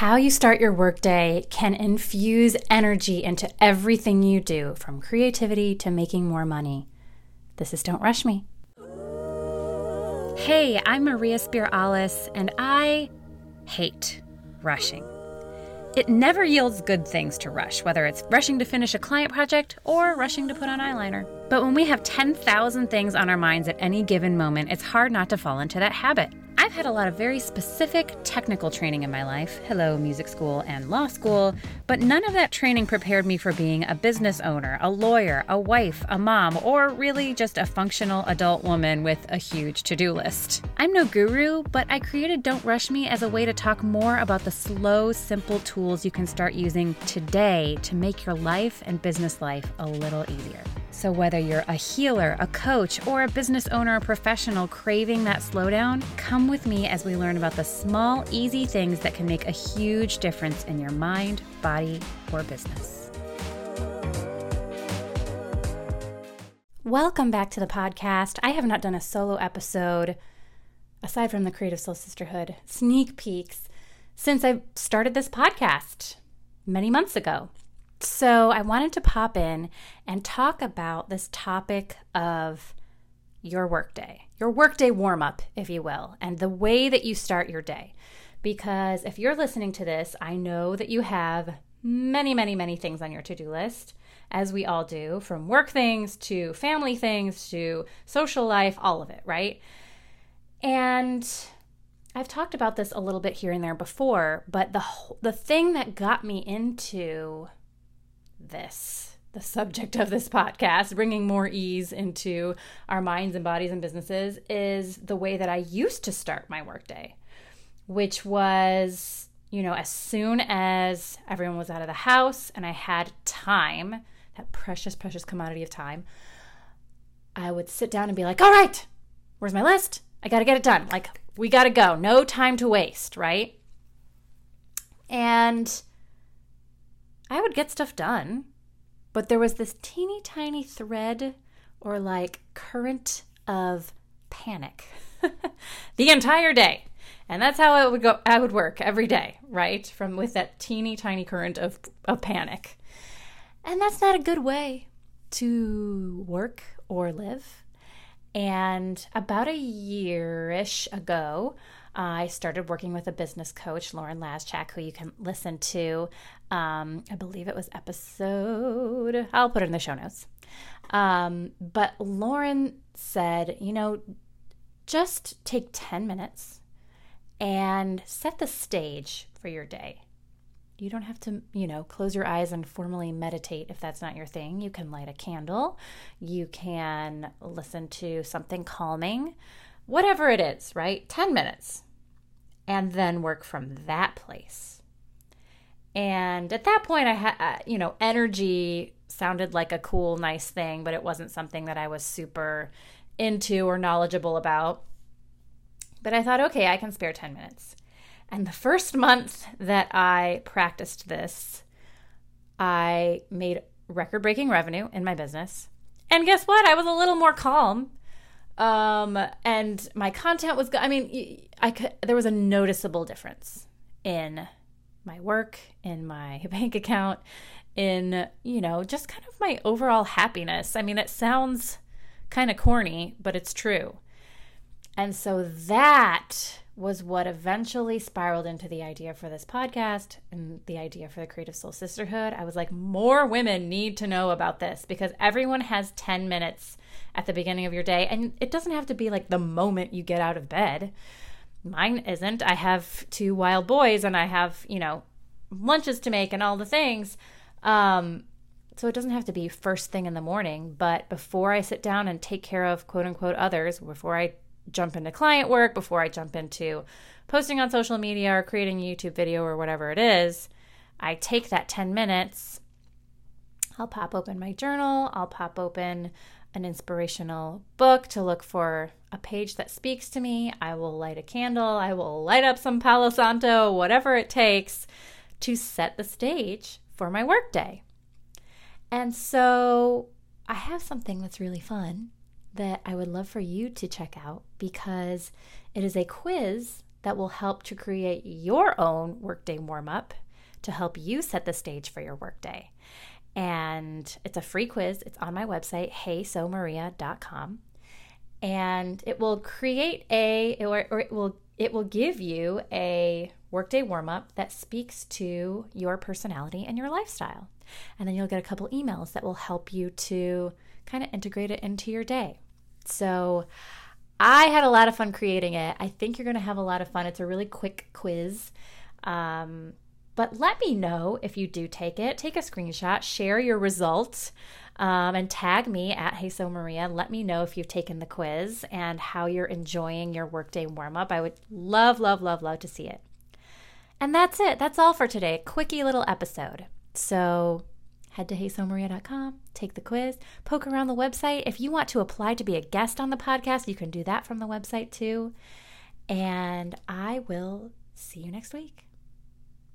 How you start your workday can infuse energy into everything you do, from creativity to making more money. This is Don't Rush Me. Hey, I'm Maria Spiralis, and I hate rushing. It never yields good things to rush, whether it's rushing to finish a client project or rushing to put on eyeliner. But when we have 10,000 things on our minds at any given moment, it's hard not to fall into that habit. I've had a lot of very specific technical training in my life, hello, music school and law school, but none of that training prepared me for being a business owner, a lawyer, a wife, a mom, or really just a functional adult woman with a huge to-do list. I'm no guru, but I created Don't Rush Me as a way to talk more about the slow, simple tools you can start using today to make your life and business life a little easier. So whether you're a healer, a coach, or a business owner or professional craving that slowdown, come with me as we learn about the small, easy things that can make a huge difference in your mind, body, or business. Welcome back to the podcast. I have not done a solo episode, aside from the Creative Soul Sisterhood sneak peeks, since I started this podcast many months ago. So I wanted to pop in and talk about this topic of your workday warm-up, if you will, and the way that you start your day. Because if you're listening to this, I know that you have many, many, many things on your to-do list, as we all do, from work things to family things to social life, all of it, right? And I've talked about this a little bit here and there before, but the thing that got me into the subject of this podcast, bringing more ease into our minds and bodies and businesses, is the way that I used to start my workday, which was, as soon as everyone was out of the house and I had time, that precious, precious commodity of time, I would sit down and be like, all right, where's my list? I got to get it done. Like, we got to go. No time to waste, right? And I would get stuff done, but there was this teeny tiny thread or current of panic the entire day. And that's how I would work every day, right? With that teeny tiny current of panic. And that's not a good way to work or live. And about a year-ish ago, I started working with a business coach, Lauryn Laszczak, who you can listen to. I believe it was episode, I'll put it in the show notes. But Lauryn said, just take 10 minutes and set the stage for your day. You don't have to, close your eyes and formally meditate if that's not your thing. You can light a candle. You can listen to something calming. Whatever it is, right? 10 minutes. And then work from that place. And at that point, I had, energy sounded like a cool, nice thing, but it wasn't something that I was super into or knowledgeable about. But I thought, okay, I can spare 10 minutes. And the first month that I practiced this, I made record-breaking revenue in my business. And guess what? I was a little more calm. And my content was good. There was a noticeable difference in my work, in my bank account, in, just kind of my overall happiness. It sounds kind of corny, but it's true. And so that was what eventually spiraled into the idea for this podcast and the idea for the Creative Soul Sisterhood. I was like, more women need to know about this, because everyone has 10 minutes at the beginning of your day. And it doesn't have to be the moment you get out of bed. Mine isn't. I have two wild boys and I have, lunches to make and all the things. So it doesn't have to be first thing in the morning, but before I sit down and take care of quote unquote others, before I jump into client work, before I jump into posting on social media or creating a YouTube video or whatever it is, I take that 10 minutes. I'll pop open my journal. I'll pop open an inspirational book to look for a page that speaks to me. I will light a candle. I will light up some Palo Santo, whatever it takes to set the stage for my workday. And so I have something that's really fun that I would love for you to check out, because it is a quiz that will help to create your own workday warm-up to help you set the stage for your workday. And it's a free quiz. It's on my website, HeySoMaria.com. And it will create it will give you a workday warm-up that speaks to your personality and your lifestyle. And then you'll get a couple emails that will help you to kind of integrate it into your day. So I had a lot of fun creating it. I think you're going to have a lot of fun. It's a really quick quiz. But let me know if you do take it. Take a screenshot, share your results, and tag me at HeySoMaria. Let me know if you've taken the quiz and how you're enjoying your workday warm-up. I would love, love, love, love to see it. And that's it. That's all for today. Quickie little episode. So head to HeySoMaria.com, take the quiz, poke around the website. If you want to apply to be a guest on the podcast, you can do that from the website too. And I will see you next week.